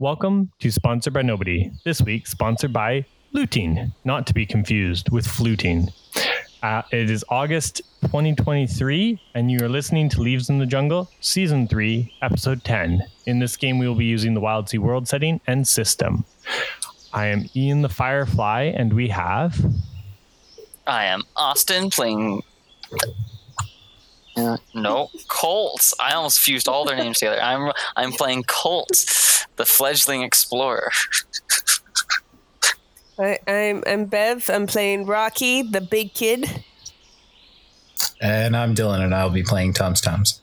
Welcome to Sponsored by Nobody. This week, sponsored by Lutein, not to be confused with fluting. It is August 2023, and you are listening to Leaves in the Jungle, Season 3, Episode 10. In this game, we will be using the Wild Sea World setting and system. I am Ian the Firefly, and we have... I am Austin playing... No, Colts. I almost fused all their names together. I'm playing Colts, the fledgling explorer. I'm Bev. I'm playing Rocky, the big kid. And I'm Dylan, and I'll be playing Tom's.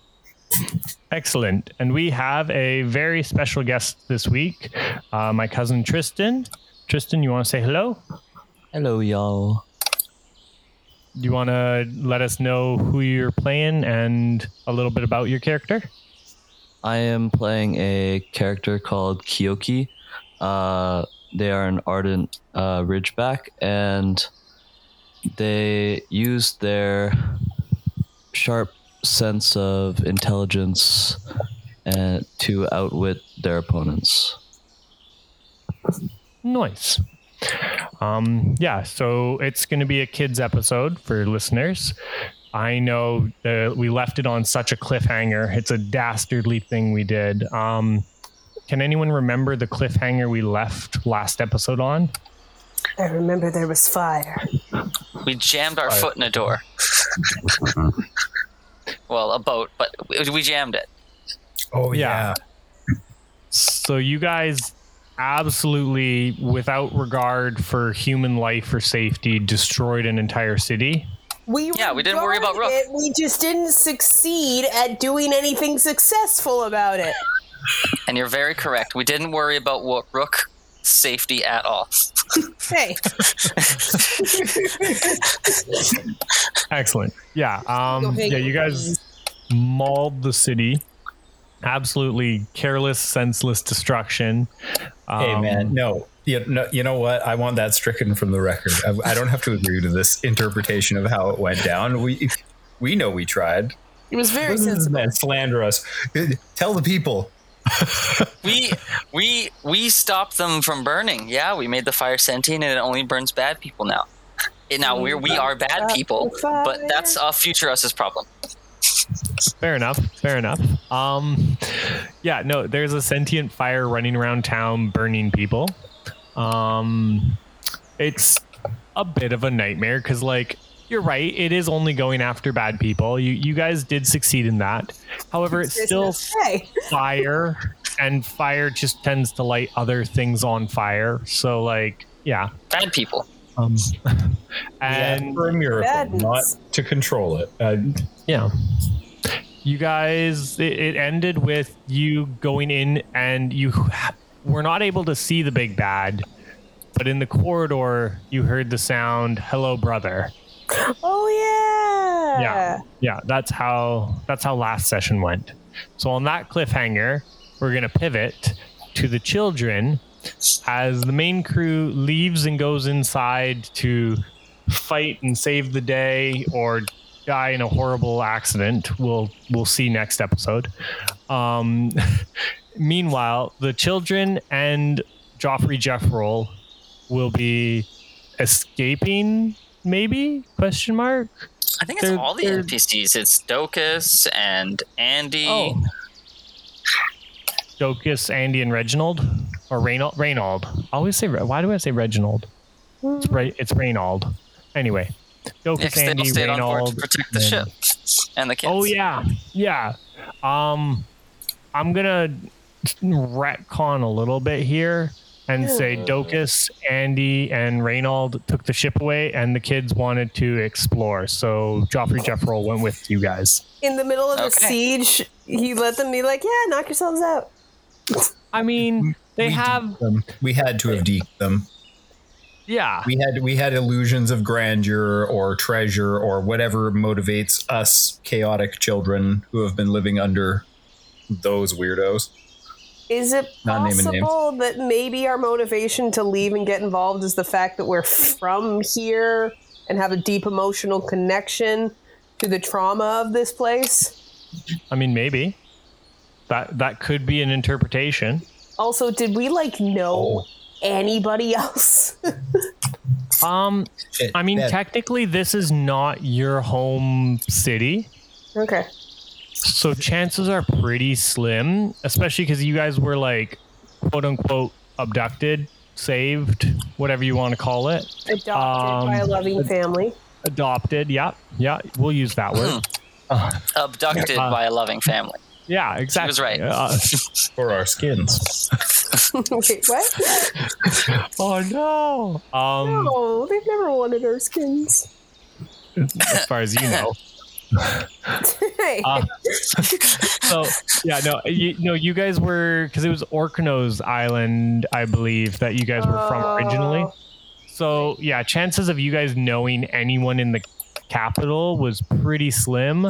Excellent. And we have a very special guest this week, my cousin Tristan. Tristan, you want to say hello? Hello, y'all. Do you want to let us know who you're playing and a little bit about your character? I am playing a character called Kiyoki. They are an ardent ridgeback, and they use their sharp sense of intelligence to outwit their opponents. Nice. So it's going to be a kids episode for listeners. I know that we left it on such a cliffhanger. It's a dastardly thing we did. Can anyone remember the cliffhanger we left last episode on? I remember there was fire. We jammed our foot in a door. Well, a boat, but we jammed it. Oh, yeah. So you guys... absolutely, without regard for human life or safety, destroyed an entire city. We didn't worry about Rook. We just didn't succeed at doing anything successful about it. And you're very correct. We didn't worry about what Rook safety at all. Hey. Excellent. Yeah. You guys mauled the city. Absolutely careless, senseless destruction. Hey, man, no. You know what? I want that stricken from the record. I don't have to agree to this interpretation of how it went down. We know we tried. It was very sensible. And slander us. Tell the people. We stopped them from burning. Yeah, we made the fire sentient, and it only burns bad people now. Now we are bad people, but that's a future us's problem. Fair enough. There's a sentient fire running around town burning people. It's a bit of a nightmare because, like, you're right, it is only going after bad people. You guys did succeed in that. However, it's still fire, and fire just tends to light other things on fire. So, like, yeah. Bad people. And for a miracle, badness. Not to control it. You guys, it ended with you going in, and you were not able to see the big bad, but in the corridor, you heard the sound, "Hello, brother." Oh, yeah. Yeah. That's how last session went. So on that cliffhanger, we're going to pivot to the children as the main crew leaves and goes inside to fight and save the day or die in a horrible accident. We'll see next episode. Meanwhile, the children and Joffrey Jefferill will be escaping, maybe? Question mark? I think it's all the NPCs. It's Docus and Andy. Oh. Docus, Andy, and Reginald. Or Reynold. I always say... Why do I say Reginald? It's Reynold. Anyway. Docus, Andy, Reynold. On board to protect the ship and the kids. Oh, yeah. I'm going to retcon a little bit here and say Docus, Andy, and Reynold took the ship away, and the kids wanted to explore. So Joffrey Jefferill went with you guys. In the middle of a siege, he let them be like, yeah, knock yourselves out. I mean... We had to have deked them. Yeah. We had illusions of grandeur or treasure or whatever motivates us chaotic children who have been living under those weirdos. Is it possible that maybe our motivation to leave and get involved is the fact that we're from here and have a deep emotional connection to the trauma of this place? I mean, maybe. That could be an interpretation. Also, did we know anybody else? I mean, technically, this is not your home city. Okay. So chances are pretty slim, especially because you guys were quote unquote abducted, saved, whatever you want to call it. Adopted by a loving family. Adopted, yeah. We'll use that word. Abducted by a loving family. Yeah, exactly. She was right. For our skins. Wait, what? Oh, no. No, they've never wanted our skins. As far as you know. You guys were, because it was Orkno's Island, I believe, that you guys were from originally. So, yeah, chances of you guys knowing anyone in the capital was pretty slim.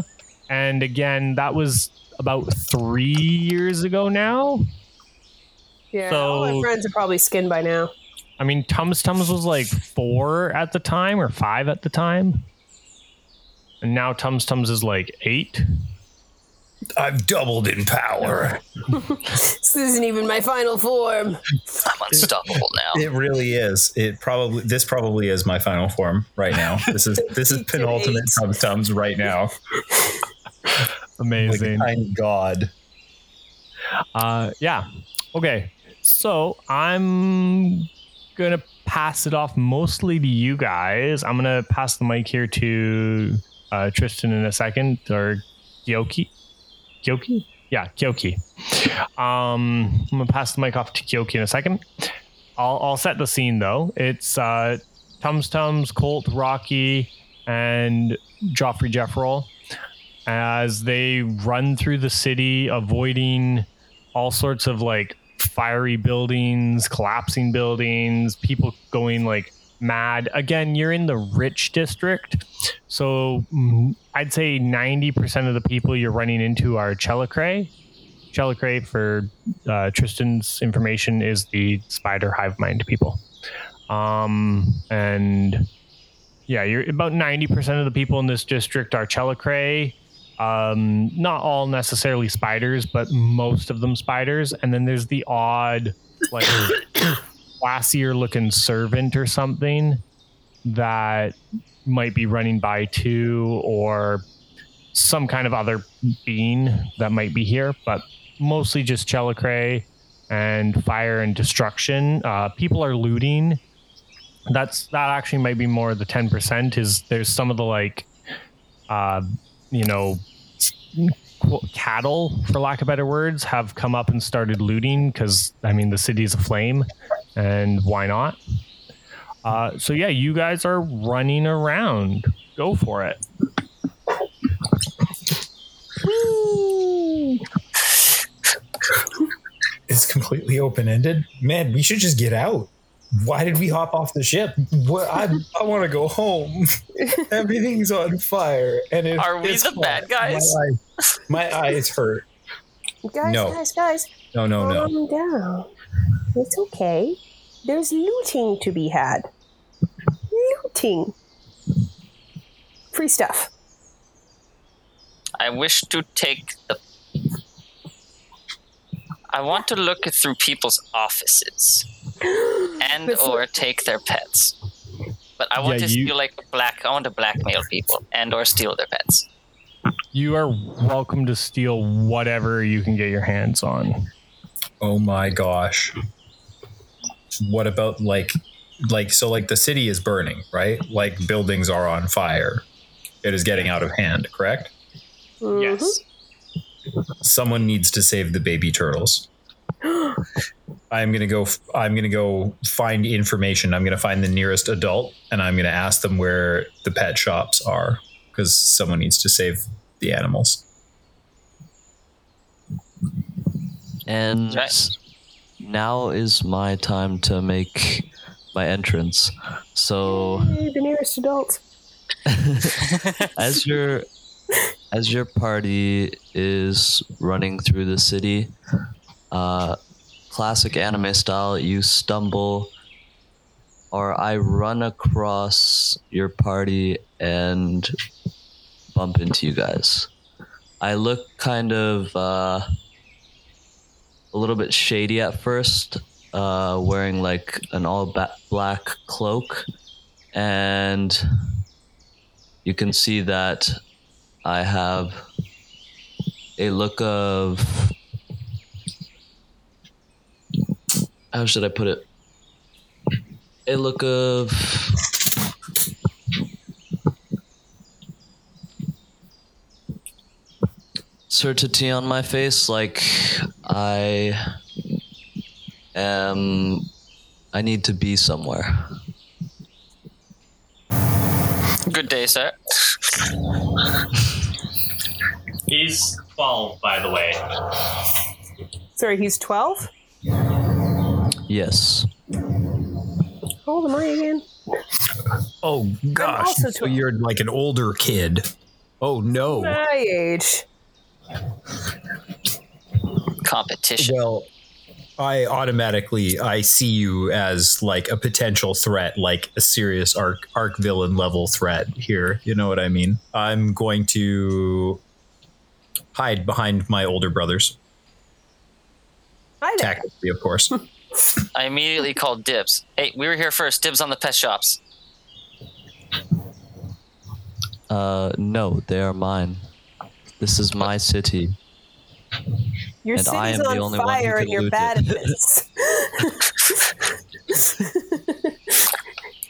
And again, that was about 3 years ago now. Yeah, so, all my friends are probably skinned by now. I mean, Tums was 4 at the time or 5 at the time. And now Tums is 8. I've doubled in power. This isn't even my final form. I'm unstoppable now. It really is. This probably is my final form right now. This is penultimate Tums right now. Amazing. Thank God. Yeah. Okay. So I'm gonna pass it off mostly to you guys. I'm gonna pass the mic here to Tristan in a second, or Kiyoki. Kiyoki? Yeah, Kiyoki. I'm gonna pass the mic off to Kiyoki in a second. I'll set the scene though. It's Tums, Colt, Rocky, and Joffrey Jefferill, as they run through the city, avoiding all sorts of fiery buildings, collapsing buildings, people going mad. Again, you're in the rich district, so I'd say 90% of the people you're running into are Chelicerae. Chelicerae, for Tristan's information, is the spider hive mind people. And yeah, you're about 90% of the people in this district are Chelicerae. Not all necessarily spiders, but most of them spiders. And then there's the odd, classier looking servant or something that might be running by too, or some kind of other being that might be here, but mostly just Chelicerae and fire and destruction. People are looting. That actually might be more of the 10%. Is there's some of the cattle, for lack of better words, have come up and started looting because, I mean, the city's aflame and why not? So, yeah, you guys are running around. Go for it. It's completely open-ended. Man, we should just get out. Why did we hop off the ship? Well, I want to go home. Everything's on fire. And are we the bad guys? My eyes hurt. Guys. No. Calm down. It's okay. There's looting to be had. Looting. Free stuff. I wish to take the... I want to look through people's offices. And or take their pets, but I want to steal I want to blackmail people and or steal their pets. You are welcome to steal whatever you can get your hands on. Oh my gosh! What about the city is burning, right? Buildings are on fire. It is getting out of hand, correct? Mm-hmm. Yes. Someone needs to save the baby turtles. I'm going to go find information. I'm going to find the nearest adult and I'm going to ask them where the pet shops are because someone needs to save the animals. And now is my time to make my entrance. So the nearest adult. As your party is running through the city, classic anime style, you stumble, or I run across your party and bump into you guys. I look kind of a little bit shady at first, wearing like an all black cloak, and you can see that I have a look of, how should I put it? A look of certainty on my face, like I need to be somewhere. Good day, sir. He's 12, by the way. Sorry, he's 12? Yes. How old am I again? Oh, gosh. So you're like an older kid. Oh, no. My age. Competition. Well, I automatically, I see you as like a potential threat, like a serious arc villain level threat here. You know what I mean? I'm going to hide behind my older brothers. Hi there. Tactically, of course. I immediately called dibs. Hey, we were here first. Dibs on the pet shops. No, they are mine. This is my city. Your and city's on fire and you're bad at this.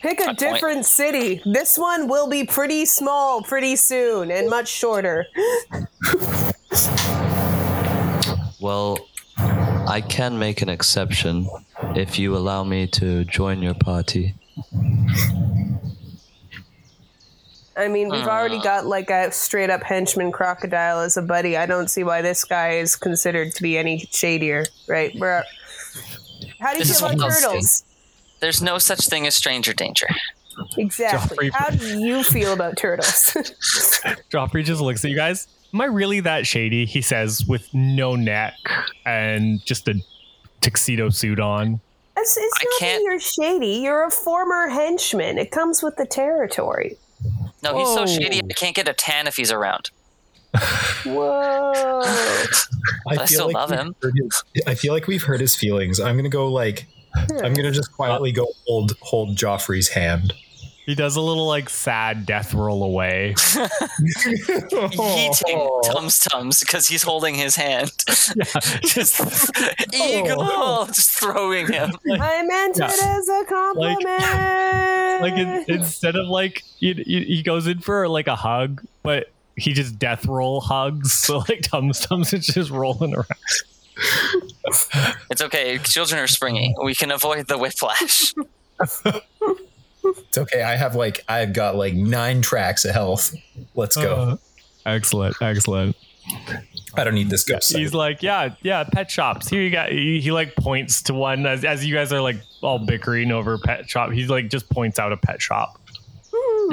Pick a different city. This one will be pretty small pretty soon and much shorter. Well, I can make an exception if you allow me to join your party. I mean, we've already got like a straight up henchman crocodile as a buddy. I don't see why this guy is considered to be any shadier, right? How do you feel about turtles? There's no such thing as stranger danger. Exactly. Joffrey. How do you feel about turtles? Joffrey just looks at you guys. Am I really that shady? He says with no neck and just a tuxedo suit on. It's not that you're shady. You're a former henchman. It comes with the territory. No, he's so shady I can't get a tan if he's around. Whoa. I still like love him. I feel like we've hurt his feelings. I'm going to go like, I'm going to just quietly go hold Joffrey's hand. He does a little like sad death roll away. Eating tums because he's holding his hand. Yeah. Just eagle, just throwing him. I meant it as a compliment. Instead of like he goes in for like a hug, but he just death roll hugs. So like tums is just rolling around. It's okay. Children are springy. We can avoid the whiplash. It's okay. I've got 9 tracks of health. Let's go. Excellent. I don't need this guy. He's like, pet shops. Here you got. He like points to one as you guys are like all bickering over pet shop. He like just points out a pet shop.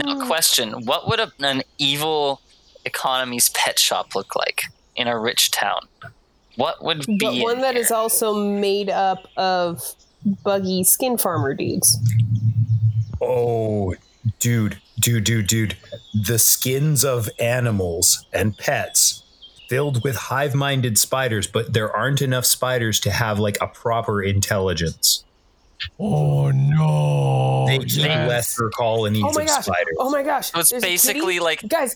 Now, question: what would an evil economy's pet shop look like in a rich town? What would be but one that is also made up of buggy skin farmer dudes? Oh, dude. The skins of animals and pets filled with hive-minded spiders, but there aren't enough spiders to have, like, a proper intelligence. Oh, no. They eat lesser colonies of spiders. Oh, my gosh. So it's there's basically like... Guys,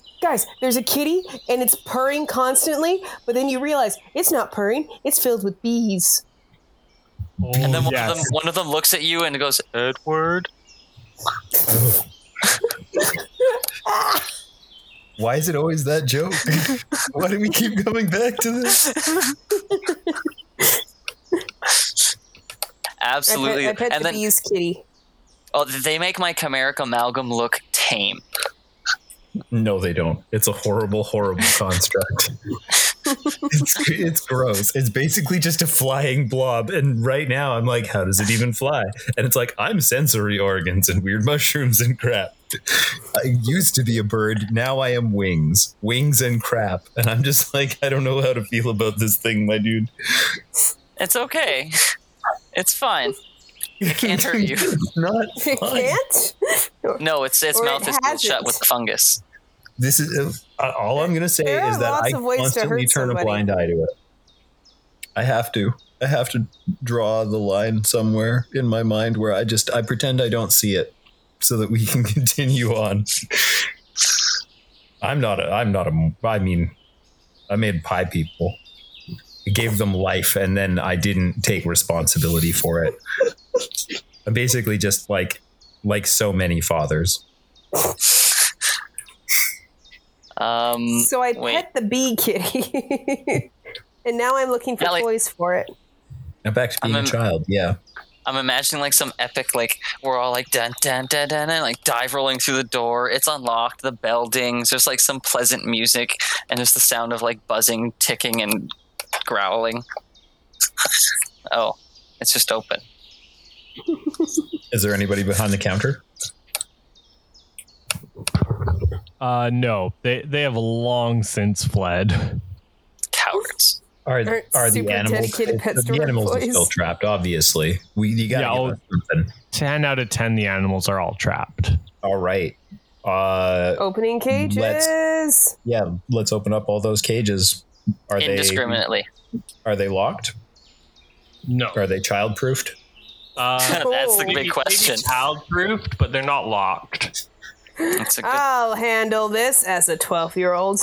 there's a kitty, and it's purring constantly, but then you realize it's not purring. It's filled with bees. Oh, and then one of them looks at you and goes, Edward... Why is it always that joke? Why do we keep coming back to this? Absolutely. I pet the bees, kitty. Oh, they make my chimeric amalgam look tame. No, they don't. It's a horrible construct. It's gross. It's basically just a flying blob. And right now I'm like, how does it even fly? And it's like, I'm sensory organs and weird mushrooms and crap. I used to be a bird. Now I am wings and crap. And I'm just like, I don't know how to feel about this thing, my dude. It's okay. It's fine. It can't hurt you. It's not fun. It can't? No, its mouth is shut with fungus. This is all I'm going to say is that I constantly turn a blind eye to it. I have to. I have to draw the line somewhere in my mind where I pretend I don't see it so that we can continue on. I made pie people. I gave them life and then I didn't take responsibility for it. I'm basically just like so many fathers. So I pet the bee kitty. And now I'm looking for toys for it. I'm back to being a child, yeah. I'm imagining some epic, we're all dun, dun, dun, dun, and dive rolling through the door. It's unlocked, the bell dings, there's some pleasant music, and there's the sound of buzzing, ticking, and growling. Oh, it's just open. Is there anybody behind the counter? No, they have long since fled. Cowards. Are the animals? The animals are still trapped. Obviously, you got to give something. 10 out of 10, the animals are all trapped. All right. Opening cages. Let's open up all those cages. Are indiscriminately? Are they locked? No. Are they childproofed? That's the big question. Childproofed, but they're not locked. That's a good... I'll handle this as a 12-year-old.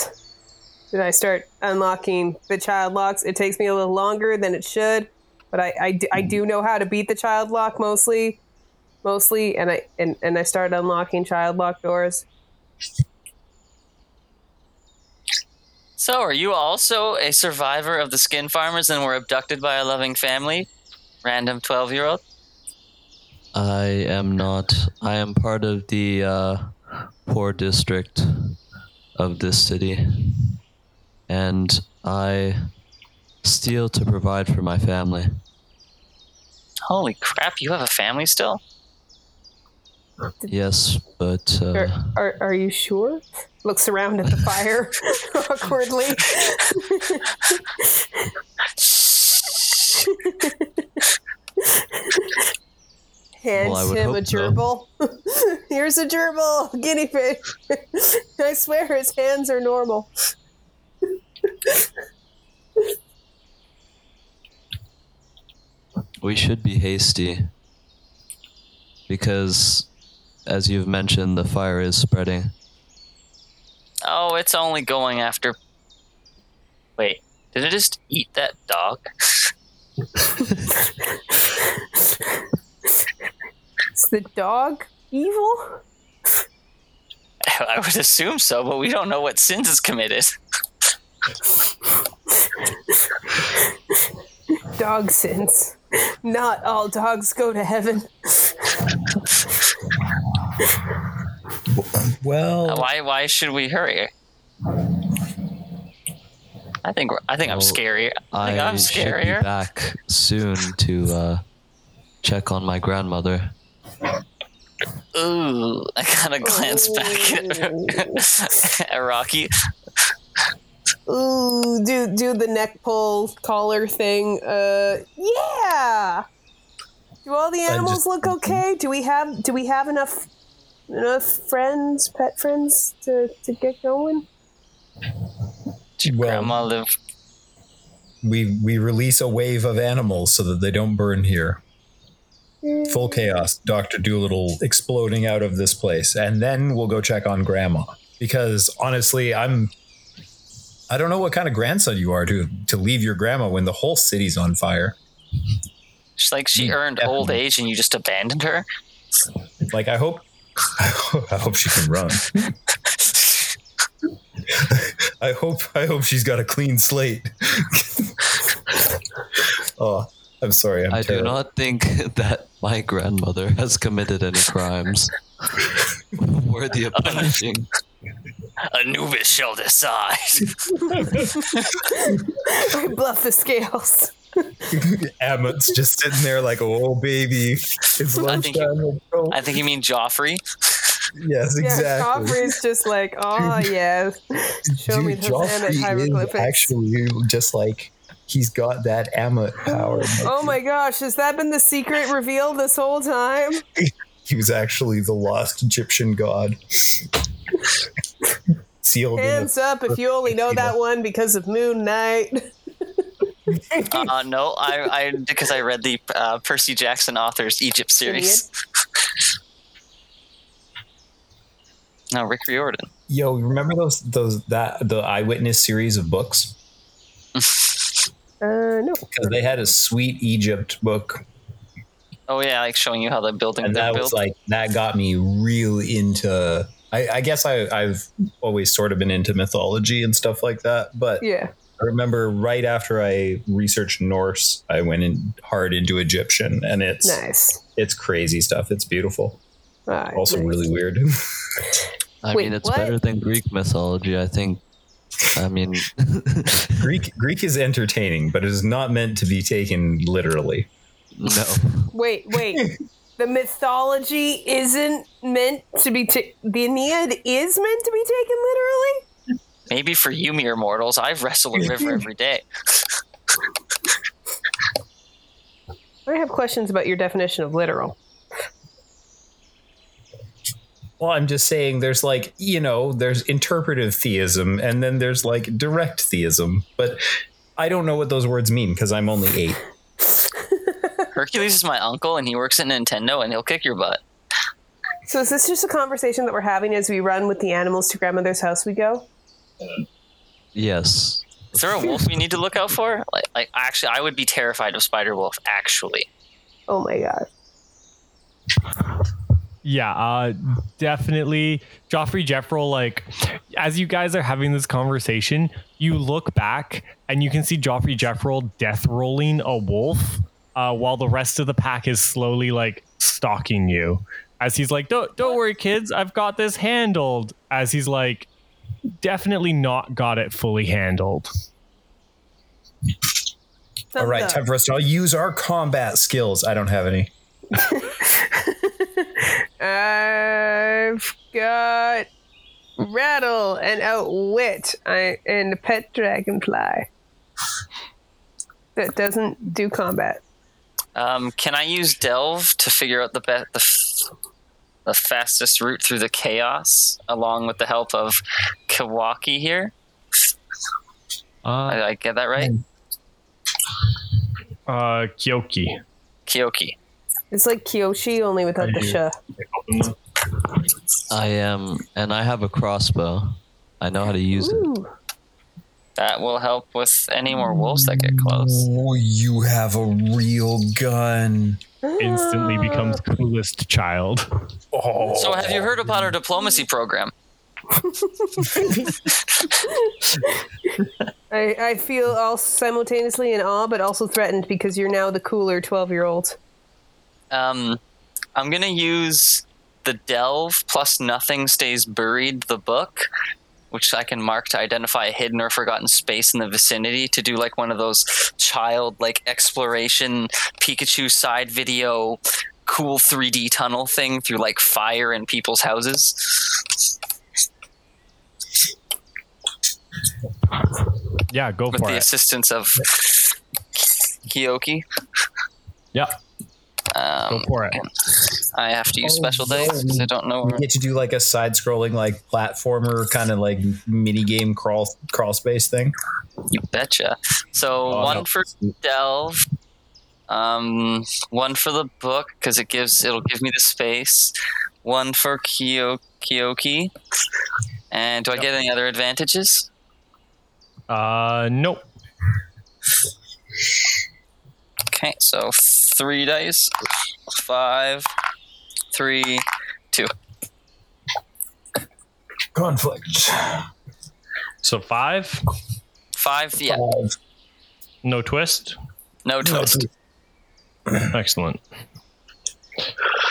Did I start unlocking the child locks? It takes me a little longer than it should, but I do know how to beat the child lock mostly, and I start unlocking child lock doors. So, are you also a survivor of the skin farmers and were abducted by a loving family? Random 12-year-old? I am not. I am part of the poor district of this city. And I steal to provide for my family. Holy crap, you have a family still? Yes, but... Are you sure? Looks around at the fire awkwardly. Hands him a gerbil. So. Here's a gerbil, guinea pig. I swear his hands are normal. We should be hasty because, as you've mentioned, the fire is spreading. Oh, it's only going after... Wait, did it just eat that dog? Is the dog evil? I would assume so, but we don't know what sins is committed. Dog sins. Not all dogs go to heaven. Well, why should we hurry? I think I'm scarier. I should be back soon to check on my grandmother. Ooh, I kind of glance back at Rocky. Ooh, do the neck pull collar thing. Yeah. Do all the animals look okay? Do we have enough friends, pet friends to get going? Well, Grandma live. We release a wave of animals so that they don't burn here. Full chaos, Dr. Doolittle exploding out of this place, and then we'll go check on Grandma. Because honestly, I don't know what kind of grandson you are to leave your grandma when the whole city's on fire. It's she earned old age and you just abandoned her. I hope she can run. I hope she's got a clean slate. Oh, I'm sorry. I do not think that my grandmother has committed any crimes worthy of punishing. Anubis shall decide. I bluff the scales. Ammon's just sitting there oh, baby. It's lunchtime. I think you mean Joffrey. Yes, exactly. Joffrey's just oh, yes. Show me the Ammon hieroglyphics. Actually, just he's got that Ammon power. Oh, my gosh. Has that been the secret reveal this whole time? He was actually the lost Egyptian god. Sealed. Hands up if you only know that one because of Moon Knight. No, I because I read the Percy Jackson author's Egypt series. No, Rick Riordan. Yo, remember the Eyewitness series of books? No, because they had a sweet Egypt book. Oh yeah, like showing you how the building and that built. Was like that got me real into. I guess I've always sort of been into mythology and stuff like that, but yeah. I remember right after I researched Norse, I went in hard into Egyptian, and it's nice. It's crazy stuff. It's beautiful. Right. Also really weird. I mean, it's better than Greek mythology, I think. I mean, Greek is entertaining, but it is not meant to be taken literally. No. Wait. The mythology isn't meant to be the Aeneid is meant to be taken literally? Maybe for you, mere mortals. I wrestle a river every day. I have questions about your definition of literal. Well, I'm just saying there's like, there's interpretive theism and then there's like direct theism. But I don't know what those words mean because I'm only 8. Hercules is my uncle and he works at Nintendo and he'll kick your butt. So is this just a conversation that we're having as we run with the animals to grandmother's house we go? Yes. Is there a wolf you need to look out for? Like, actually, I would be terrified of spider wolf. Actually. Oh my god. Yeah, definitely. Joffrey Jefferill, like, as you guys are having this conversation, you look back and you can see Joffrey Jefferill death rolling a wolf, while the rest of the pack is slowly like stalking you. As he's like, "Don't worry, kids, I've got this handled." As he's like. Definitely not got it fully handled. All right, time for us to all use our combat skills. I don't have any. I've got rattle and outwit and pet dragonfly. That doesn't do combat. Can I use delve to figure out the fastest route through the chaos, along with the help of Kiyoki here. Did I get that right? Kiyoki. It's like Kiyoshi, only without the sh. I am, and I have a crossbow. I know how to use it. That will help with any more wolves that get close. Oh, you have a real gun. Instantly becomes coolest child. Oh. So have you heard about our diplomacy program? I feel all simultaneously in awe, but also threatened because you're now the cooler 12-year-old. I'm going to use the delve plus nothing stays buried, the book, which I can mark to identify a hidden or forgotten space in the vicinity to do like one of those child like exploration Pikachu side video cool 3D tunnel thing through like fire in people's houses. Yeah, go for it. With the assistance of Kiyoki. Yeah. Go for it. I have to use special dice because I don't know. You get to do like a side-scrolling, like platformer kind of like mini game crawl space thing. You betcha. So one for delve, one for the book because it'll give me the space. One for Kiyoki. And do I get any other advantages? Nope. Okay, so 3 dice, 5, 3, 2. Conflict. So 5? 5, yeah. 5. No twist? No twist. Excellent.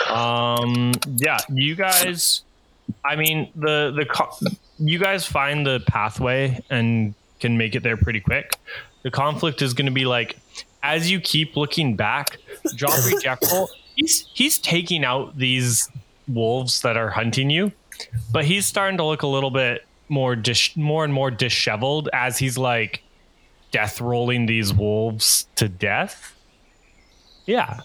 Yeah, you guys, I mean, you guys find the pathway and can make it there pretty quick. The conflict is going to be like, as you keep looking back, Joffrey Jefferill, he's taking out these wolves that are hunting you, but he's starting to look a little bit more and more disheveled as he's like death rolling these wolves to death. Yeah.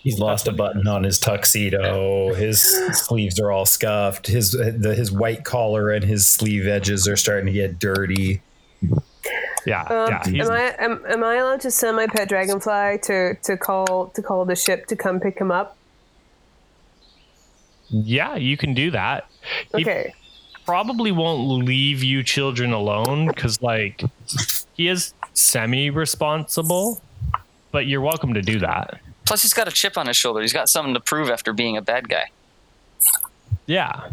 He's lost a button on his tuxedo. His sleeves are all scuffed. His white collar and his sleeve edges are starting to get dirty. Yeah. Am I allowed to send my pet dragonfly to call the ship to come pick him up? Yeah, you can do that. Okay. He probably won't leave you children alone because, like, he is semi-responsible, but you're welcome to do that. Plus, he's got a chip on his shoulder. He's got something to prove after being a bad guy. Yeah.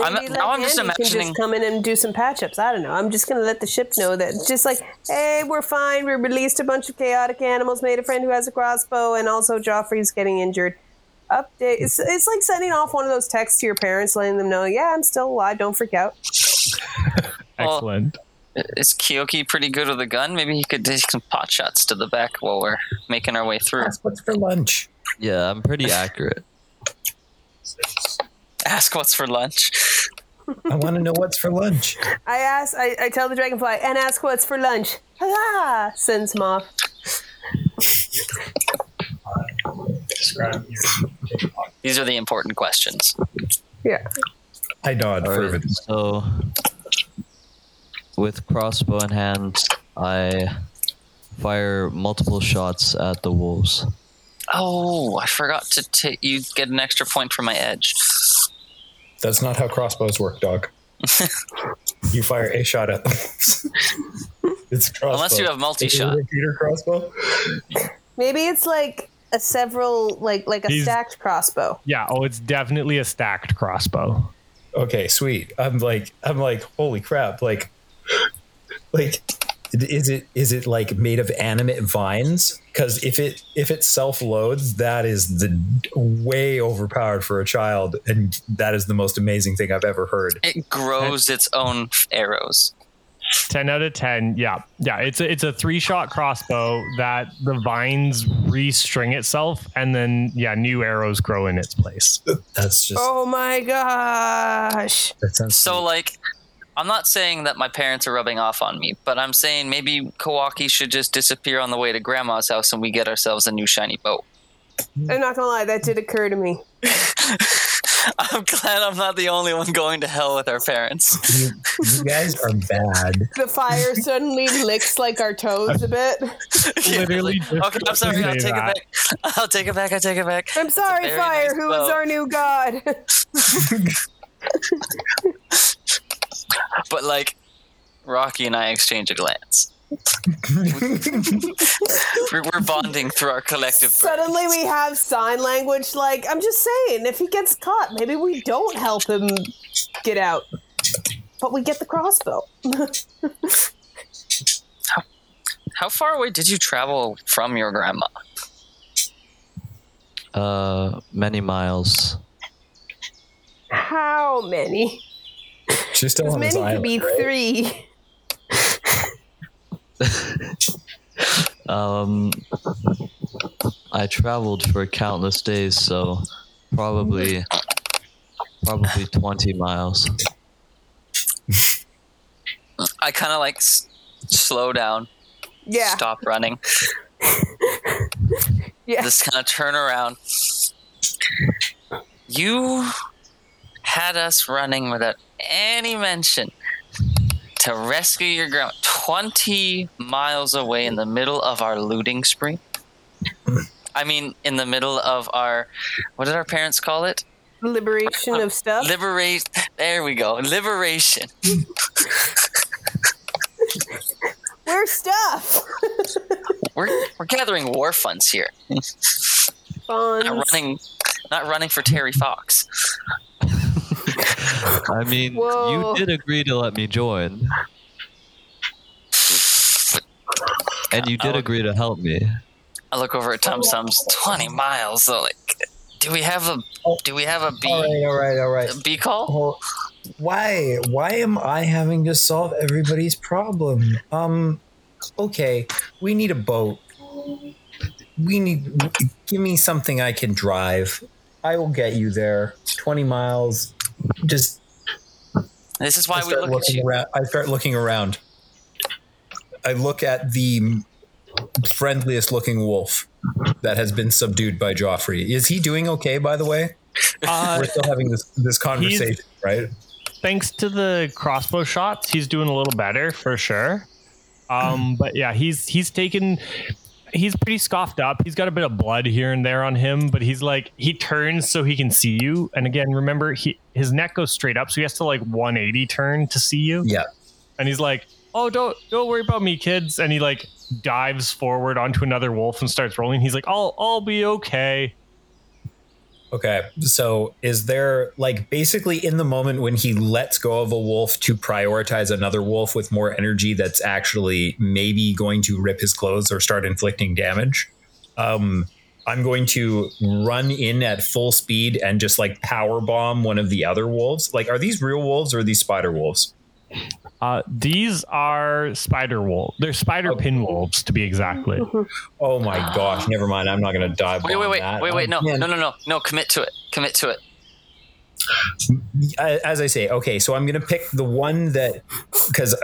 I'm just imagining. Just come in and do some patch-ups. I don't know. I'm just going to let the ship know that just like, hey, we're fine. We released a bunch of chaotic animals, made a friend who has a crossbow, and also Joffrey's getting injured. Update. It's like sending off one of those texts to your parents, letting them know, yeah, I'm still alive. Don't freak out. Excellent. Well, is Kiyoki pretty good with a gun? Maybe he could take some pot shots to the back while we're making our way through. Ask what's for lunch. Yeah, I'm pretty accurate. Ask what's for lunch. I want to know what's for lunch. I tell the dragonfly and ask what's for lunch. Hurrah! Sends him off. These are the important questions. Yeah. I nod fervently. Right, so, with crossbow in hand, I fire multiple shots at the wolves. Oh, I forgot to you get an extra point for my edge. That's not how crossbows work, dog. You fire a shot at them. It's crossbow. Unless you have multi-shot. Repeater crossbow. Maybe it's like a several, like a stacked crossbow. Yeah. Oh, it's definitely a stacked crossbow. Okay, sweet. I'm like, holy crap! Like, is it like made of animate vines? Because if it self-loads, that is the way overpowered for a child, and that is the most amazing thing I've ever heard. It grows its own arrows. 10 out of 10. Yeah. It's a 3-shot crossbow that the vines restring itself, and then new arrows grow in its place. That's just. Oh my gosh! That sounds so cool. Like. I'm not saying that my parents are rubbing off on me, but I'm saying maybe Kiyoki should just disappear on the way to Grandma's house and we get ourselves a new shiny boat. I'm not going to lie, that did occur to me. I'm glad I'm not the only one going to hell with our parents. You guys are bad. The fire suddenly licks like our toes a bit. Literally. Okay, I'm sorry, I'll take it back. I'm sorry, fire, nice who is our new god. But like, Rocky and I exchange a glance. We're bonding through our collective. Suddenly we have sign language. Like, I'm just saying, if he gets caught, maybe we don't help him get out, but we get the crossbow. How far away did you travel from your grandma? Many miles. How many? She's still on his island, many could be right? 3. I traveled for countless days, so probably 20 miles. I kind of like slow down. Yeah. Stop running. Yeah. Just kind of turn around. You had us running without any mention to rescue your grandma 20 miles away in the middle of our looting spree. I mean, in the middle of our, what did our parents call it? Liberation of stuff. There we go. Liberation. We're stuff. We're gathering war funds here. Funds. Not running for Terry Fox. I mean, Whoa. You did agree to let me join. And you did agree to help me. I look over at Tom Sum's 20 miles. So like, do we have a B? All right. A B call? Well, why am I having to solve everybody's problem? Okay, we need a boat. Give me something I can drive. I will get you there. 20 miles. Just. This is why we look at you. I start looking around. I look at the friendliest looking wolf that has been subdued by Joffrey. Is he doing okay, by the way? We're still having this conversation, right? thanks to the crossbow shots, he's doing a little better for sure. But yeah, he's pretty scoffed up. He's got a bit of blood here and there on him, but he's like, he turns so he can see you. And again, remember, his neck goes straight up, so he has to like 180 turn to see you. Yeah. And he's like, oh, don't worry about me, kids. And he like dives forward onto another wolf and starts rolling. He's like, I'll be okay. Okay, so is there, like, basically in the moment when he lets go of a wolf to prioritize another wolf with more energy that's actually maybe going to rip his clothes or start inflicting damage, I'm going to run in at full speed and just, like, power bomb one of the other wolves? Like, are these real wolves or are these spider wolves? These are spider wolves. They're spider pin wolves, to be exactly. Oh my gosh! Never mind. I'm not going to dive. Wait! No! Commit to it. As I say, okay. So I'm going to pick the one that, because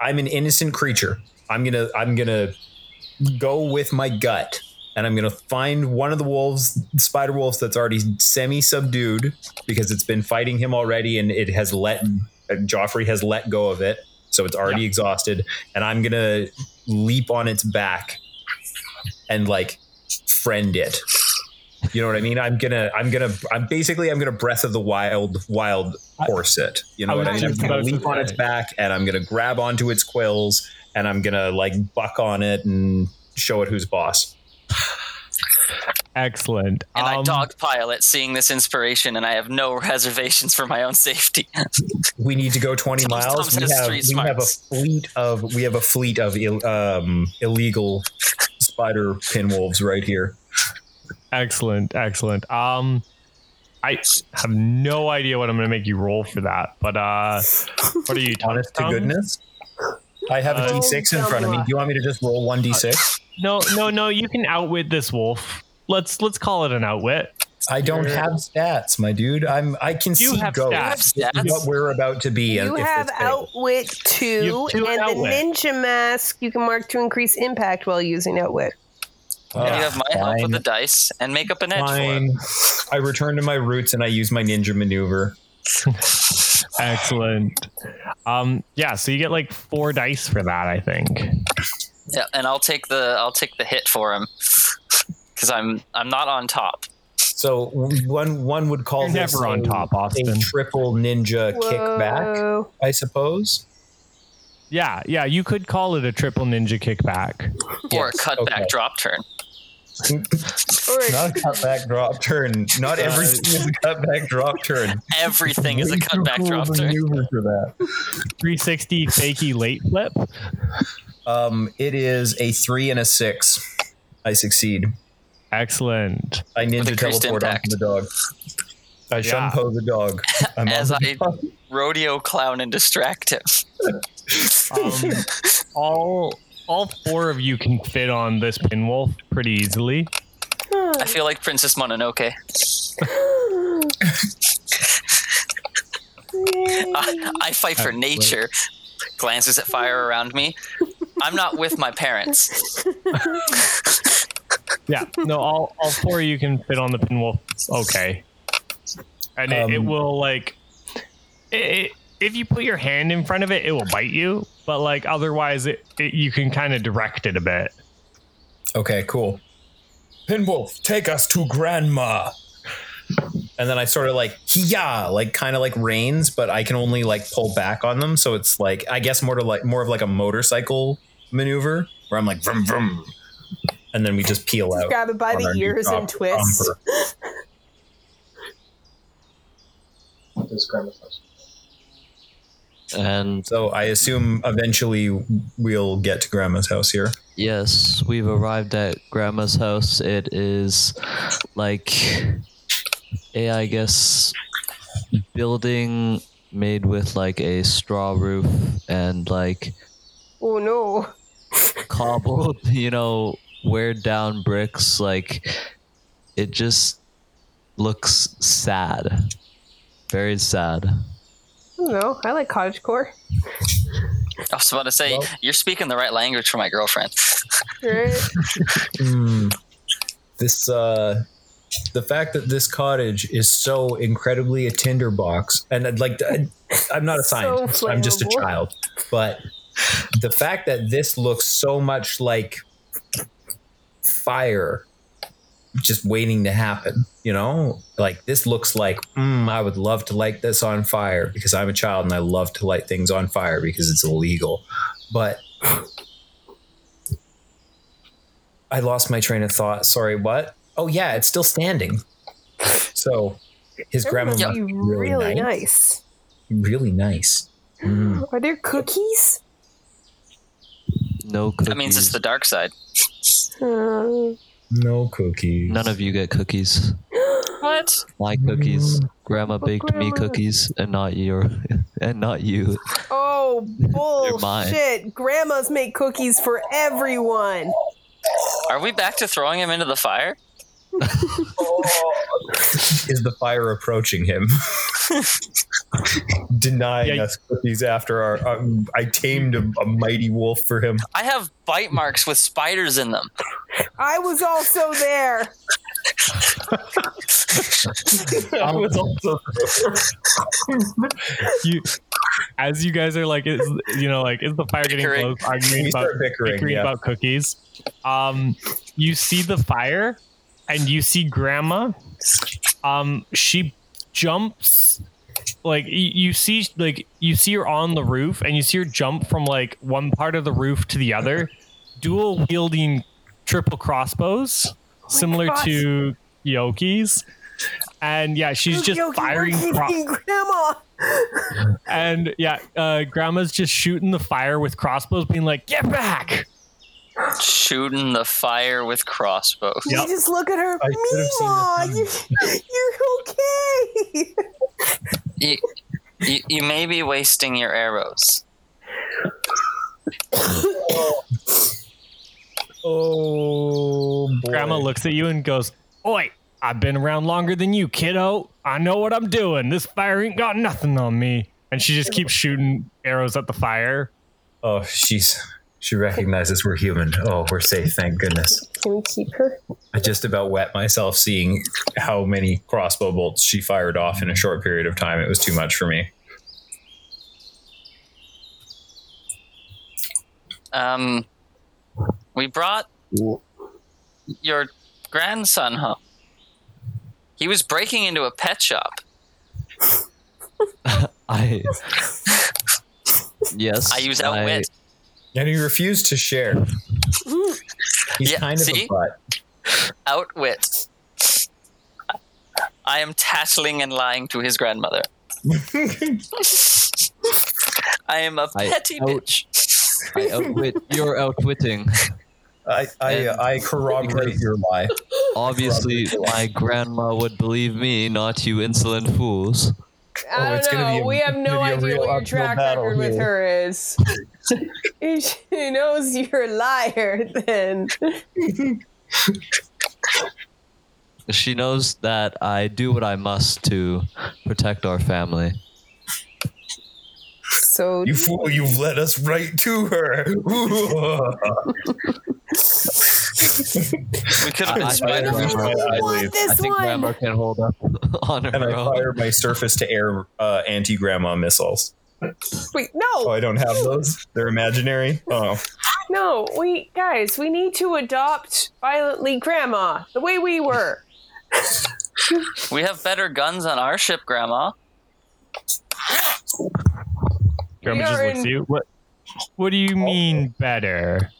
I'm an innocent creature. I'm gonna go with my gut, and I'm gonna find one of the wolves, spider wolves, that's already semi-subdued because it's been fighting him already, and it has let. Joffrey has let go of it, so it's already exhausted, and I'm gonna leap on its back and like friend it. You know what I mean? I'm basically gonna breath of the wild horse it. You know what I mean? I'm gonna leap on its back and I'm gonna grab onto its quills and I'm gonna like buck on it and show it who's boss. Excellent. And I dogpile at seeing this inspiration, and I have no reservations for my own safety. We need to go 20 miles. We have a fleet of illegal spider pinwolves right here. Excellent. I have no idea what I'm going to make you roll for that, but what are you? Honest to goodness, I have a d6 in front of me. Do you want me to just roll one d6? No. You can outwit this wolf. Let's call it an outwit. I don't have stats, my dude. I can see what we're about to be. You have outwit 2 and the ninja mask you can mark to increase impact while using outwit. And you have my help with the dice and make up an edge for it. I return to my roots and I use my ninja maneuver. Excellent. Yeah, so you get like 4 dice for that, I think. Yeah, and I'll take the hit for him. Because I'm not on top. So one would call this never on top, Austin. A triple ninja kickback, I suppose. Yeah, you could call it a triple ninja kickback. Or a cutback drop turn. Not a cutback drop turn. Not everything is a cutback drop turn. Everything is a cutback drop turn. 360 fakey late flip. It is a 3 and a 6. I succeed. Excellent. I ninja teleport onto the dog. I shunpo the dog. As I rodeo clown and distract him. All 4 of you can fit on this pinwolf pretty easily. I feel like Princess Mononoke. I fight for nature. Glances at fire around me. I'm not with my parents. Yeah, no, all 4 you can fit on the pinwolf. Okay. And it will, like... It, if you put your hand in front of it, it will bite you. But, like, otherwise, it you can kind of direct it a bit. Okay, cool. Pinwolf, take us to Grandma! And then I sort of, like, kind of, like, reins, but I can only, like, pull back on them. So it's, like, I guess more of, like, a motorcycle maneuver, where I'm, like, vroom, vroom. And then we just peel out. Grab it by the ears and twist. And so I assume eventually we'll get to Grandma's house here. Yes, we've arrived at Grandma's house. It is like I guess, building made with like a straw roof and like... Oh, no. Cobbled, you know... wear down bricks, like it just looks sad, very sad. I don't know. I like cottagecore. I was about to say, you're speaking the right language for my girlfriend. Right. This the fact that this cottage is so incredibly a tinderbox, and like I'm not a scientist. I'm just a child. But the fact that this looks so much like fire just waiting to happen, you know, like this looks like, I would love to light this on fire because I'm a child and I love to light things on fire because it's illegal. But I lost my train of thought. Sorry, what? Oh, yeah, it's still standing. So his grandma must be really nice. Really nice. Mm. Are there cookies? No cookies. That means it's the dark side. No cookies. None of you get cookies. What? My cookies. Grandma baked me cookies and not you. Oh, bullshit. Grandmas make cookies for everyone. Are we back to throwing him into the fire? Is the fire approaching him? Denying us cookies after our... I tamed a mighty wolf for him. I have bite marks with spiders in them. I was also there. I was also there. As you guys are like, is the fire getting close? Arguing about cookies. You see the fire... And you see Grandma, she jumps, like you see her on the roof, and you see her jump from like one part of the roof to the other, dual wielding triple crossbows, similar to Kiyoki's, and yeah, she's just firing Grandma. And yeah, Grandma's just shooting the fire with crossbows, being like, "Get back!" Shooting the fire with crossbows. Yep. You just look at her. Meemaw, you're okay. You may be wasting your arrows. Oh, boy. Grandma looks at you and goes, "Oi, I've been around longer than you, kiddo. I know what I'm doing. This fire ain't got nothing on me." And she just keeps shooting arrows at the fire. Oh, jeez. She recognizes we're human. Oh, we're safe, thank goodness. Can we keep her? I just about wet myself seeing how many crossbow bolts she fired off in a short period of time. It was too much for me. We brought your grandson home. He was breaking into a pet shop. Yes. I use outwit. And he refused to share. He's kind of a butt. Outwit. I am tattling and lying to his grandmother. I am a petty bitch. I outwit. You're outwitting. I corroborate your lie. Obviously, my grandma would believe me, not you insolent fools. I don't know. We have no idea what your track record with her is. If she knows you're a liar, then she knows that I do what I must to protect our family. So you fool! You've led us right to her. We could have been spider. I think Grandma can hold up on her own. And I fire my surface-to-air anti-Grandma missiles. Wait, no! Oh, I don't have those? They're imaginary? Oh. No, we need to adopt violently Grandma, the way we were. We have better guns on our ship, Grandma. Grandma just looks at you. What do you mean better?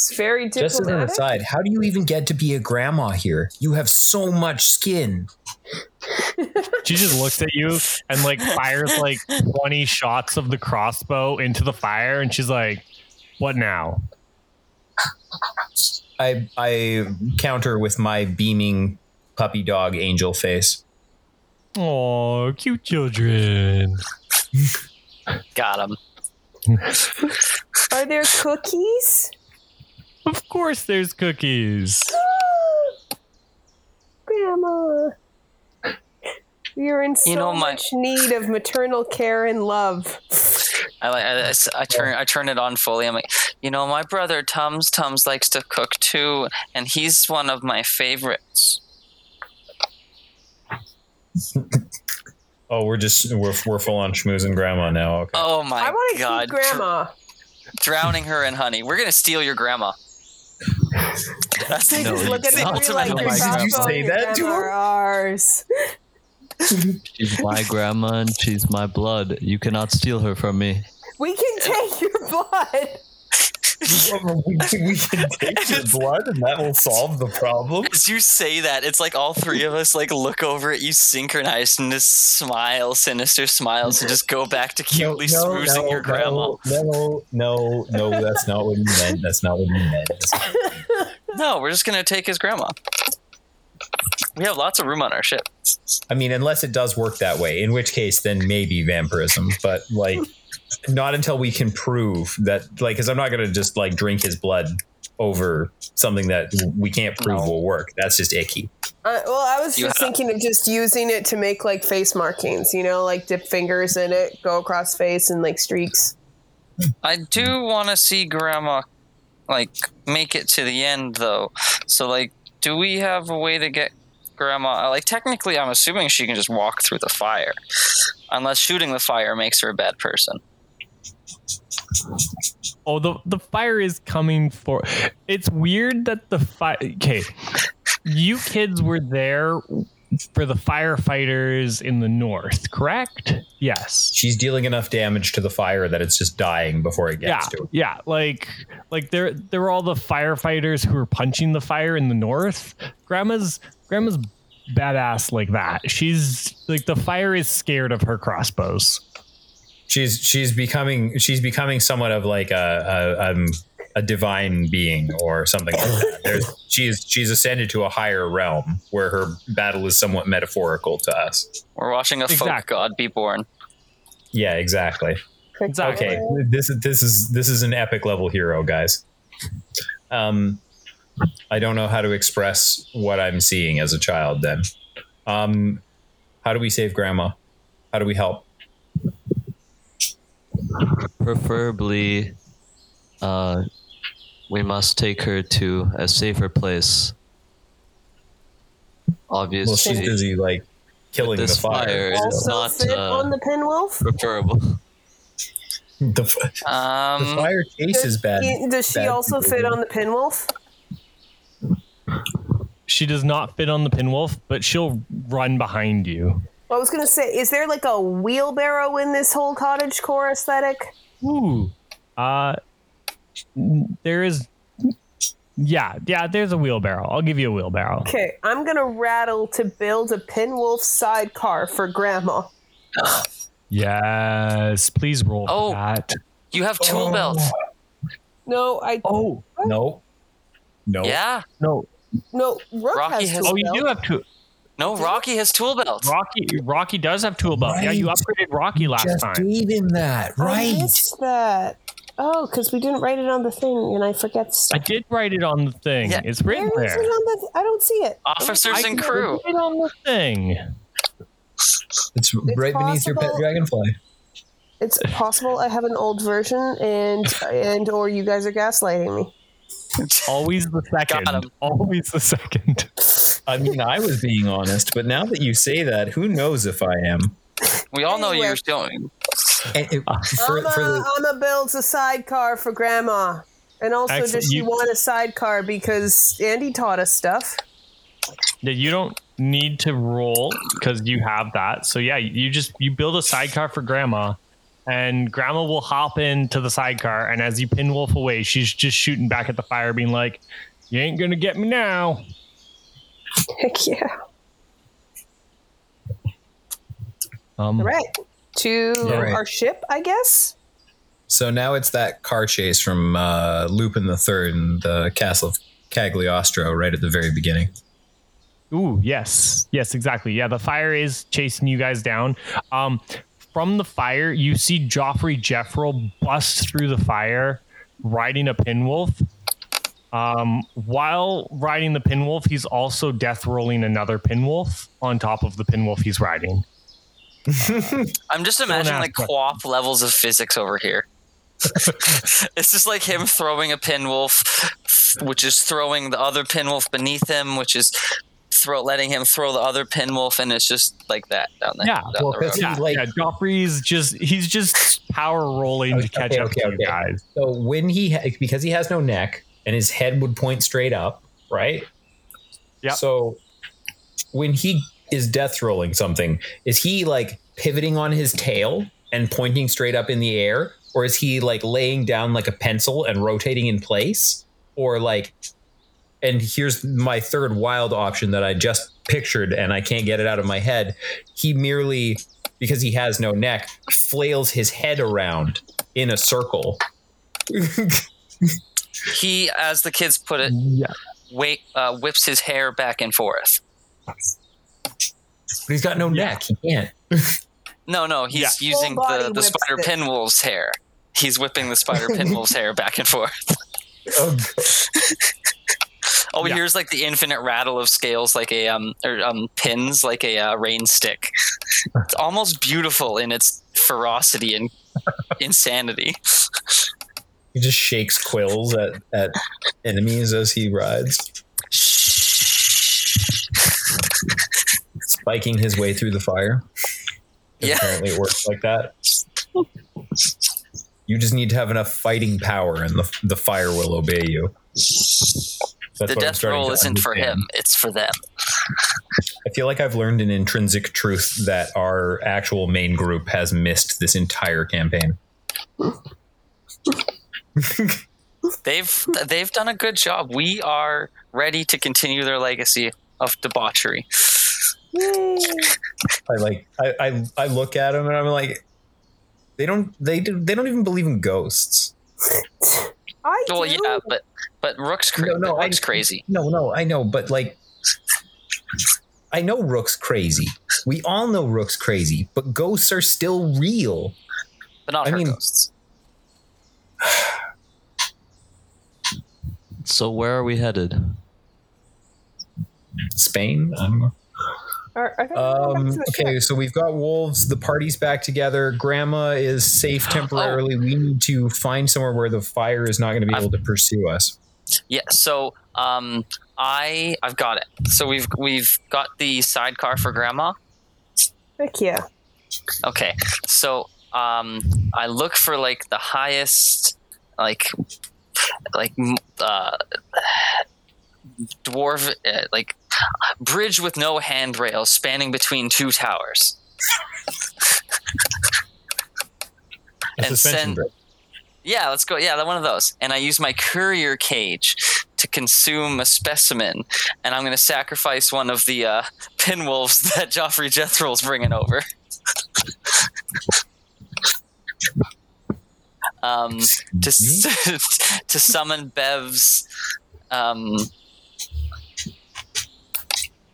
It's very diplomatic. Just as an aside, how do you even get to be a grandma here? You have so much skin. She just looks at you and like fires like 20 shots of the crossbow into the fire, and she's like, "What now?" I counter with my beaming puppy dog angel face. Aw, cute children. Got him. Are there cookies? Of course there's cookies. Grandma. You're in so much need of maternal care and love. I turn it on fully. I'm like, my brother Tums likes to cook too, and he's one of my favorites. Oh, we're full on schmoozing grandma now. Okay. Oh my god! I want to see grandma. Drowning her in honey. We're gonna steal your grandma. That's no, just looking at me like did you say that to her? Ours. She's my grandma and she's my blood. You cannot steal her from me. We can take your blood. We can take your blood and that will solve the problem. As you say that, it's like all three of us like look over at you synchronized and just smile, sinister smiles, and just go back to cutely smoozing your grandma. No, that's not what you meant. No, we're just gonna take his grandma. We have lots of room on our ship. I mean, unless it does work that way, in which case then maybe vampirism, but like not until we can prove that, like, because I'm not going to just like drink his blood over something that we can't prove will work. That's just icky. Well, I was just thinking of just using it to make like face markings, you know, like dip fingers in it, go across face and like streaks. I do want to see grandma like make it to the end though. So like, do we have a way to get grandma? Like, technically, I'm assuming she can just walk through the fire. Unless shooting the fire makes her a bad person. Oh, the fire is coming for... It's weird that the fire... Okay, you kids were there for the firefighters in the north, correct? Yes. She's dealing enough damage to the fire that it's just dying before it gets to it. Yeah, like there were all the firefighters who were punching the fire in the north. Grandma's badass like that. She's like, the fire is scared of her crossbows. She's becoming somewhat of like a divine being or something like that. She's ascended to a higher realm where her battle is somewhat metaphorical to us. We're watching a folk god be born. Yeah, exactly. Okay, this is an epic level hero, guys. I don't know how to express what I'm seeing as a child then. How do we save grandma? How do we help? Preferably, we must take her to a safer place. Obviously. Well, she's busy, like, killing the fire. Also not, sit on the pinwolf? Preferable. The fire chases bad. Does she also fit on the pinwolf? She does not fit on the pinwolf, but she'll run behind you. I was going to say, is there like a wheelbarrow in this whole cottagecore aesthetic? Ooh. There is... Yeah, there's a wheelbarrow. I'll give you a wheelbarrow. Okay, I'm going to rattle to build a pinwolf sidecar for Grandma. Yes, please roll for that. You have tool belts. No, I... Oh, what? No. Yeah. No, Rocky has tool belts. Oh, you do have tool. No, Rocky has tool belts. Rocky does have tool belts. Right. Yeah, you upgraded Rocky last time. Just gave him that, right? I missed that. Oh, because we didn't write it on the thing, and I forget stuff. I did write it on the thing. Yeah. It's written there. I don't see it. Officers and crew. I did it on the thing. It's right beneath your pet dragonfly. It's possible I have an old version, and or you guys are gaslighting me. Always the second. I mean, I was being honest, but now that you say that, who knows if I am? We all know you're showing. Amma builds a sidecar for Grandma. And also, does she want a sidecar? Because Andy taught us stuff. Yeah, you don't need to roll because you have that. So yeah, you build a sidecar for Grandma. And Grandma will hop into the sidecar, and as you pinwolf away, she's just shooting back at the fire, being like, "You ain't gonna get me now." Heck yeah! All right, our ship, I guess. So now it's that car chase from Lupin the Third and the Castle of Cagliostro, right at the very beginning. Ooh, yes, exactly. Yeah, the fire is chasing you guys down. From the fire, you see Joffrey Jefferill bust through the fire, riding a pinwolf. While riding the pinwolf, he's also death rolling another pinwolf on top of the pinwolf he's riding. I'm just imagining like quap levels of physics over here. It's just like him throwing a pinwolf, which is throwing the other pinwolf beneath him, which is letting him throw the other pinwolf, and it's just like that down there. Yeah, down well, the road. Like, yeah, Joffrey's just power rolling to catch up to you guys. So when because he has no neck and his head would point straight up, right? Yeah. So when he is death rolling something, is he like pivoting on his tail and pointing straight up in the air, or is he like laying down like a pencil and rotating in place, or like? And here's my third wild option that I just pictured and I can't get it out of my head. He merely, because he has no neck, flails his head around in a circle. He, as the kids put it, whips his hair back and forth. But he's got no neck. He can't. No, he's using the spider pinwolf's hair. He's whipping the spider pinwolf's hair back and forth. Oh, God. All we hear is like the infinite rattle of scales, like a pins, like a rain stick. It's almost beautiful in its ferocity and insanity. He just shakes quills at enemies as he rides, spiking his way through the fire. Yeah, apparently it works like that. You just need to have enough fighting power, and the fire will obey you. That's the death roll isn't for him, it's for them. I feel like I've learned an intrinsic truth that our actual main group has missed this entire campaign. They've done a good job. We are ready to continue their legacy of debauchery. I look at them and I'm like, they don't even believe in ghosts. I do. Well, yeah, but Rook's crazy. Rook's crazy. No, I know, but like, I know Rook's crazy. We all know Rook's crazy, but ghosts are still real. But not her ghosts. So where are we headed? Spain? I don't know. Okay, so we've got wolves. The party's back together. Grandma is safe temporarily. We need to find somewhere where the fire is not going to be able to pursue us. Yeah. So I've got it. So we've got the sidecar for Grandma. Heck yeah. Okay. So I look for like the highest dwarf bridge with no handrails spanning between two towers. Yeah, let's go. Yeah, one of those. And I use my courier cage to consume a specimen, and I'm going to sacrifice one of the pinwolves that Joffrey Jethro's bringing over. To summon Bev's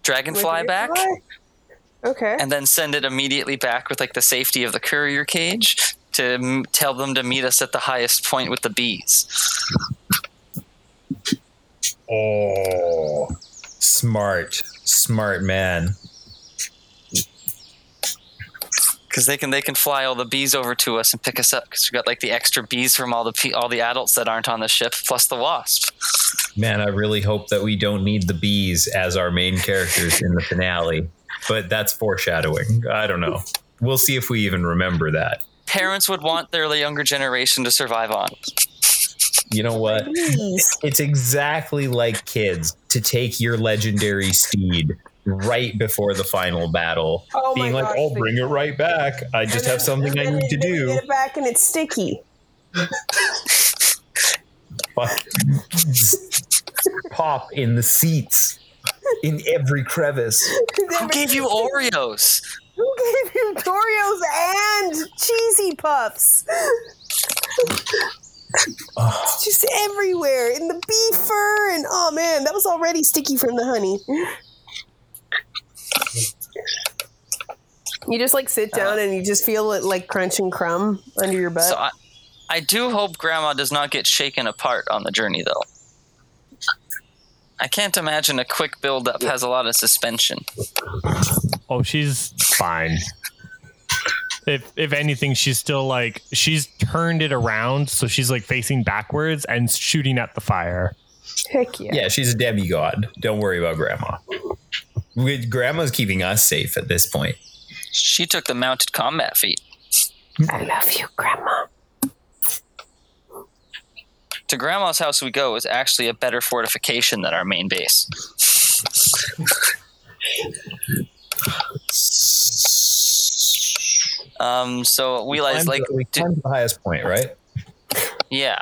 dragonfly back, okay, and then send it immediately back with like the safety of the courier cage to tell them to meet us at the highest point with the bees. Oh, smart man. Because they can fly all the bees over to us and pick us up. Because we got like the extra bees from all the adults that aren't on the ship, plus the wasp. Man, I really hope that we don't need the bees as our main characters in the finale. But that's foreshadowing. I don't know. We'll see if we even remember that. Parents would want their younger generation to survive on. You know what? It's exactly like kids to take your legendary steed right before the final battle. Oh, being like, I'll bring it right back. I just have something I need to do. Get it back and it's sticky. Pop in the seats, in every crevice. Who gave you Oreos? Who gave you Oreos and cheesy puffs? It's just everywhere in the bee fur, and oh man, that was already sticky from the honey. You just like sit down and you just feel it like crunch and crumb under your butt. So I do hope Grandma does not get shaken apart on the journey, though. I can't imagine a quick build-up has a lot of suspension. Oh, she's fine. If anything, she's still like... She's turned it around, so she's like facing backwards and shooting at the fire. Heck yeah. Yeah, she's a demigod. Don't worry about Grandma. Grandma's keeping us safe at this point. She took the mounted combat feat. I love you, Grandma. To Grandma's house we go is actually a better fortification than our main base. So we climbed to the highest point, right? Yeah.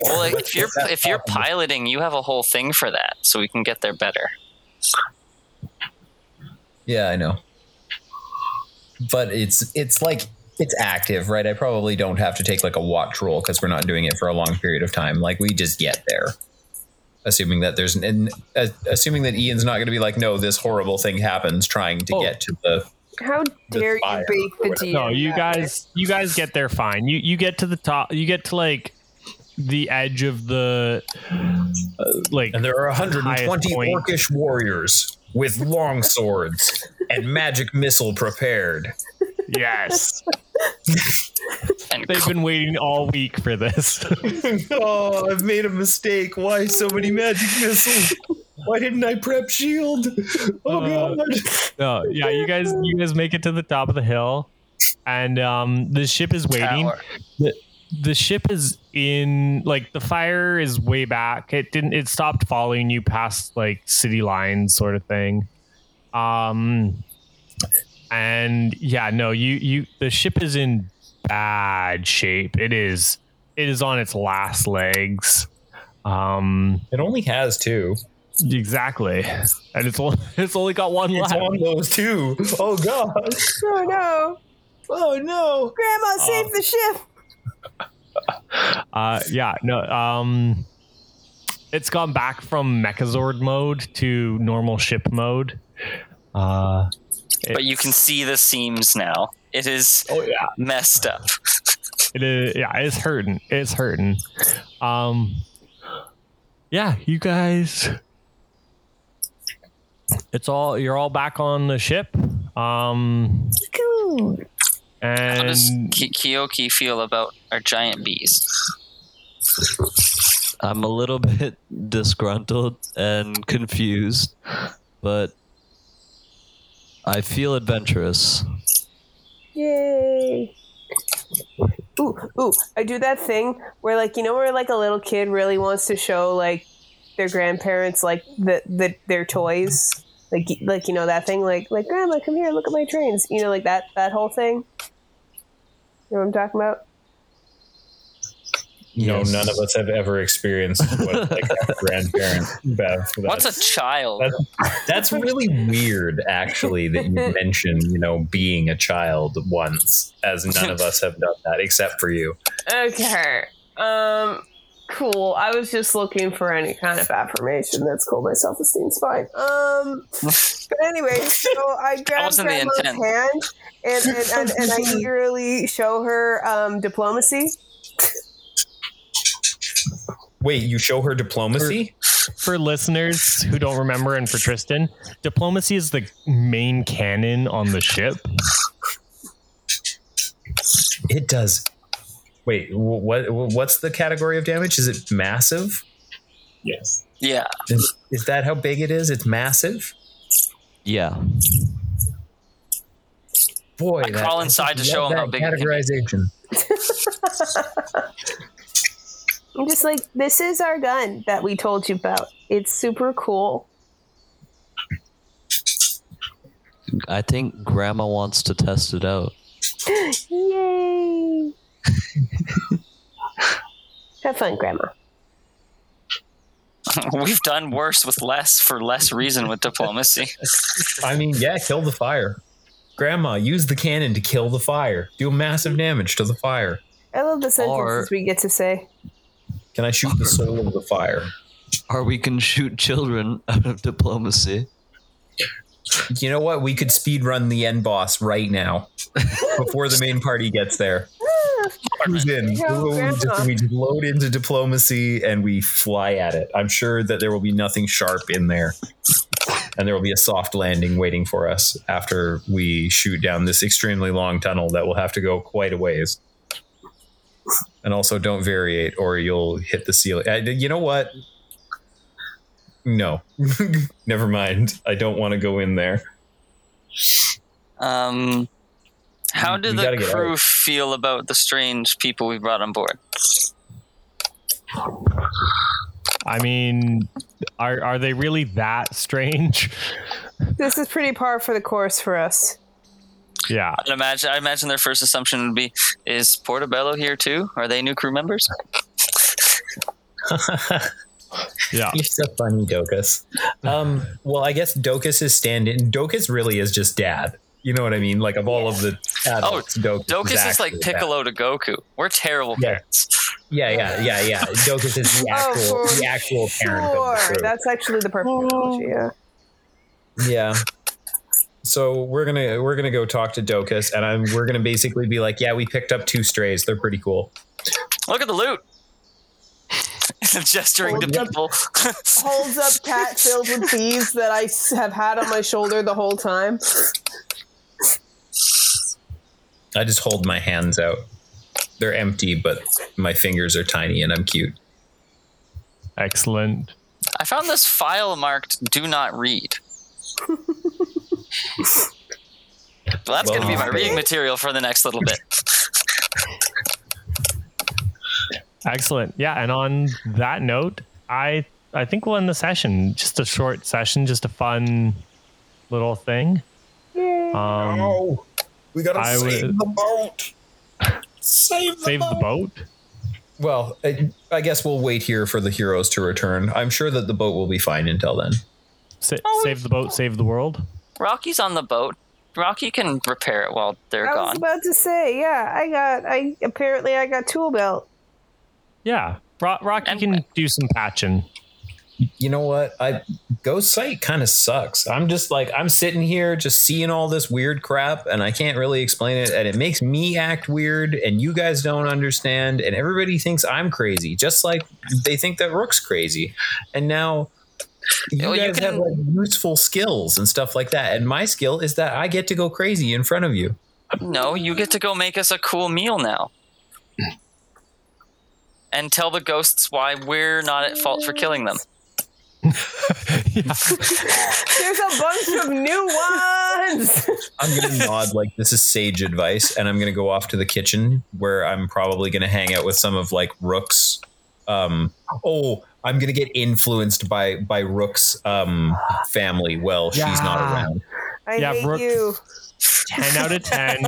Well, like, if you're piloting, you have a whole thing for that, so we can get there better. Yeah, I know. But it's like it's active, right? I probably don't have to take like a watch roll because we're not doing it for a long period of time. Like we just get there, assuming that assuming that Ian's not going to be like, no, this horrible thing happens trying to get to the. How dare you bake the deal? No, you guys get there fine. You get to the top. You get to like the edge of the and there are 120 orcish warriors with long swords and magic missile prepared. Yes. They've been waiting all week for this. Oh, I've made a mistake. Why so many magic missiles? Why didn't I prep shield? Oh God. No, yeah, you guys make it to the top of the hill, and the ship is waiting. The ship is in the fire is way back. It stopped following you past city lines sort of thing. And yeah, no, the ship is in bad shape. It is on its last legs. It only has two. Exactly. And it's only got one left. It's one of those two. Oh God. Oh no. Oh no. Grandma, save the ship. Yeah, no. It's gone back from Mechazord mode to normal ship mode. But you can see the seams now. It is messed up. It is, yeah, it's hurting. It's hurting. Yeah, you guys. You're all back on the ship. Cool. And how does Kiyoki feel about our giant bees? I'm a little bit disgruntled and confused, but I feel adventurous. Yay. Ooh, I do that thing where where a little kid really wants to show their grandparents their toys. That thing Grandma, come here, look at my trains. That whole thing. You know what I'm talking about? Yes. No, none of us have ever experienced what our grandparents have. What's a child? That's really weird, actually, that you mentioned, being a child once, as none of us have done that except for you. Okay. Cool. I was just looking for any kind of affirmation. That's cool. My self-esteem's fine. But anyway, so I grabbed Grandma's hand and I eagerly show her diplomacy. Wait, you show her diplomacy? For listeners who don't remember, and for Tristan, diplomacy is the main cannon on the ship. It does. Wait, what's the category of damage? Is it massive? Yes. Yeah. Is that how big it is? It's massive? Yeah. Boy, I crawl inside to show him how big it is. Categorization. I'm just this is our gun that we told you about. It's super cool. I think Grandma wants to test it out. Yay! Have fun, Grandma. We've done worse with less for less reason with diplomacy. I mean, yeah, kill the fire. Grandma, use the cannon to kill the fire. Do massive damage to the fire. I love the sentences we get to say. Can I shoot the soul of the fire? Or we can shoot children out of diplomacy. You know what? We could speedrun the end boss right now before the main party gets there. Who's in? We load into diplomacy and we fly at it. I'm sure that there will be nothing sharp in there. And there will be a soft landing waiting for us after we shoot down this extremely long tunnel that will have to go quite a ways. And also don't variate or you'll hit the ceiling. You know what? No. Never mind. I don't want to go in there. How did the crew feel about the strange people we brought on board? I mean, are they really that strange? This is pretty par for the course for us. Yeah. I imagine their first assumption would be, is Portobello here too? Are they new crew members? Yeah. You're so funny, Docus. Well, I guess Docus is stand-in. Docus really is just dad. You know what I mean? Like, of all of the adults, Docus is like Piccolo to Goku. We're terrible parents. Yeah. Docus is the actual parent of the crew. That's actually the perfect analogy, Yeah. So we're gonna go talk to Docus, and we're gonna basically be like, yeah, we picked up 2 strays. They're pretty cool. Look at the loot. I'm gesturing to people. Holds up cat filled with bees that I have had on my shoulder the whole time. I just hold my hands out. They're empty, but my fingers are tiny and I'm cute. Excellent. I found this file marked "Do Not Read." Well, that's going to be my reading material for the next little bit. Excellent. Yeah, and on that note, I think we'll end the session. Just a short session, just a fun little thing. No. We got to save the boat. Save the boat? Well, I guess we'll wait here for the heroes to return. I'm sure that the boat will be fine until then. Save the boat, save the world. Rocky's on the boat. Rocky can repair it while they're gone. I was about to say, I got tool belt. Yeah, Rocky can do some patching. You know what? Ghost Sight kind of sucks. I'm just like, I'm sitting here just seeing all this weird crap and I can't really explain it. And it makes me act weird and you guys don't understand. And everybody thinks I'm crazy, just like they think that Rook's crazy. And now you guys have like useful skills and stuff like that. And my skill is that I get to go crazy in front of you. No, you get to go make us a cool meal now. And tell the ghosts why we're not at fault for killing them. There's a bunch of new ones. I'm going to nod like this is sage advice, and I'm going to go off to the kitchen where I'm probably going to hang out with some of like Rook's. I'm going to get influenced by Rook's family. She's not around. I hate Rook. You. 10 out of 10.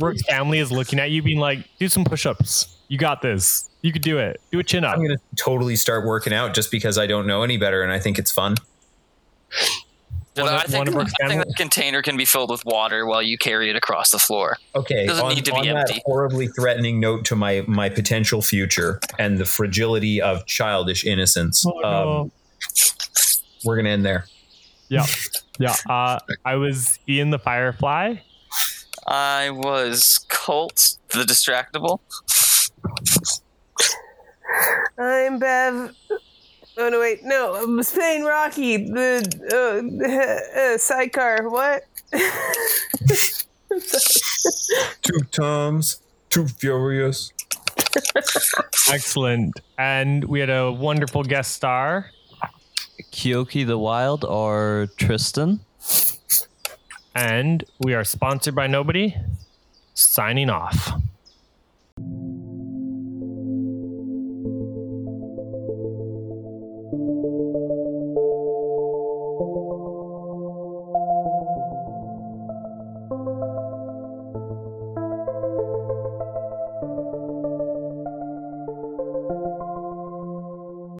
Rook's family is looking at you, being like, "Do some push-ups. You got this. You could do it. Do a chin up." I'm going to totally start working out just because I don't know any better and I think it's fun. I think the container can be filled with water while you carry it across the floor. Okay. It doesn't need to be empty. That horribly threatening note to my potential future and the fragility of childish innocence. Oh, no. We're going to end there. Yeah. Yeah. I was Ian the Firefly. I was Colt the Distractable. I'm Bev. Oh no, wait, no. I'm playing Rocky, the sidecar. What? Two Toms, too furious. Excellent. And we had a wonderful guest star, Kiyoki the Wild, or Tristan. And we are sponsored by nobody. Signing off.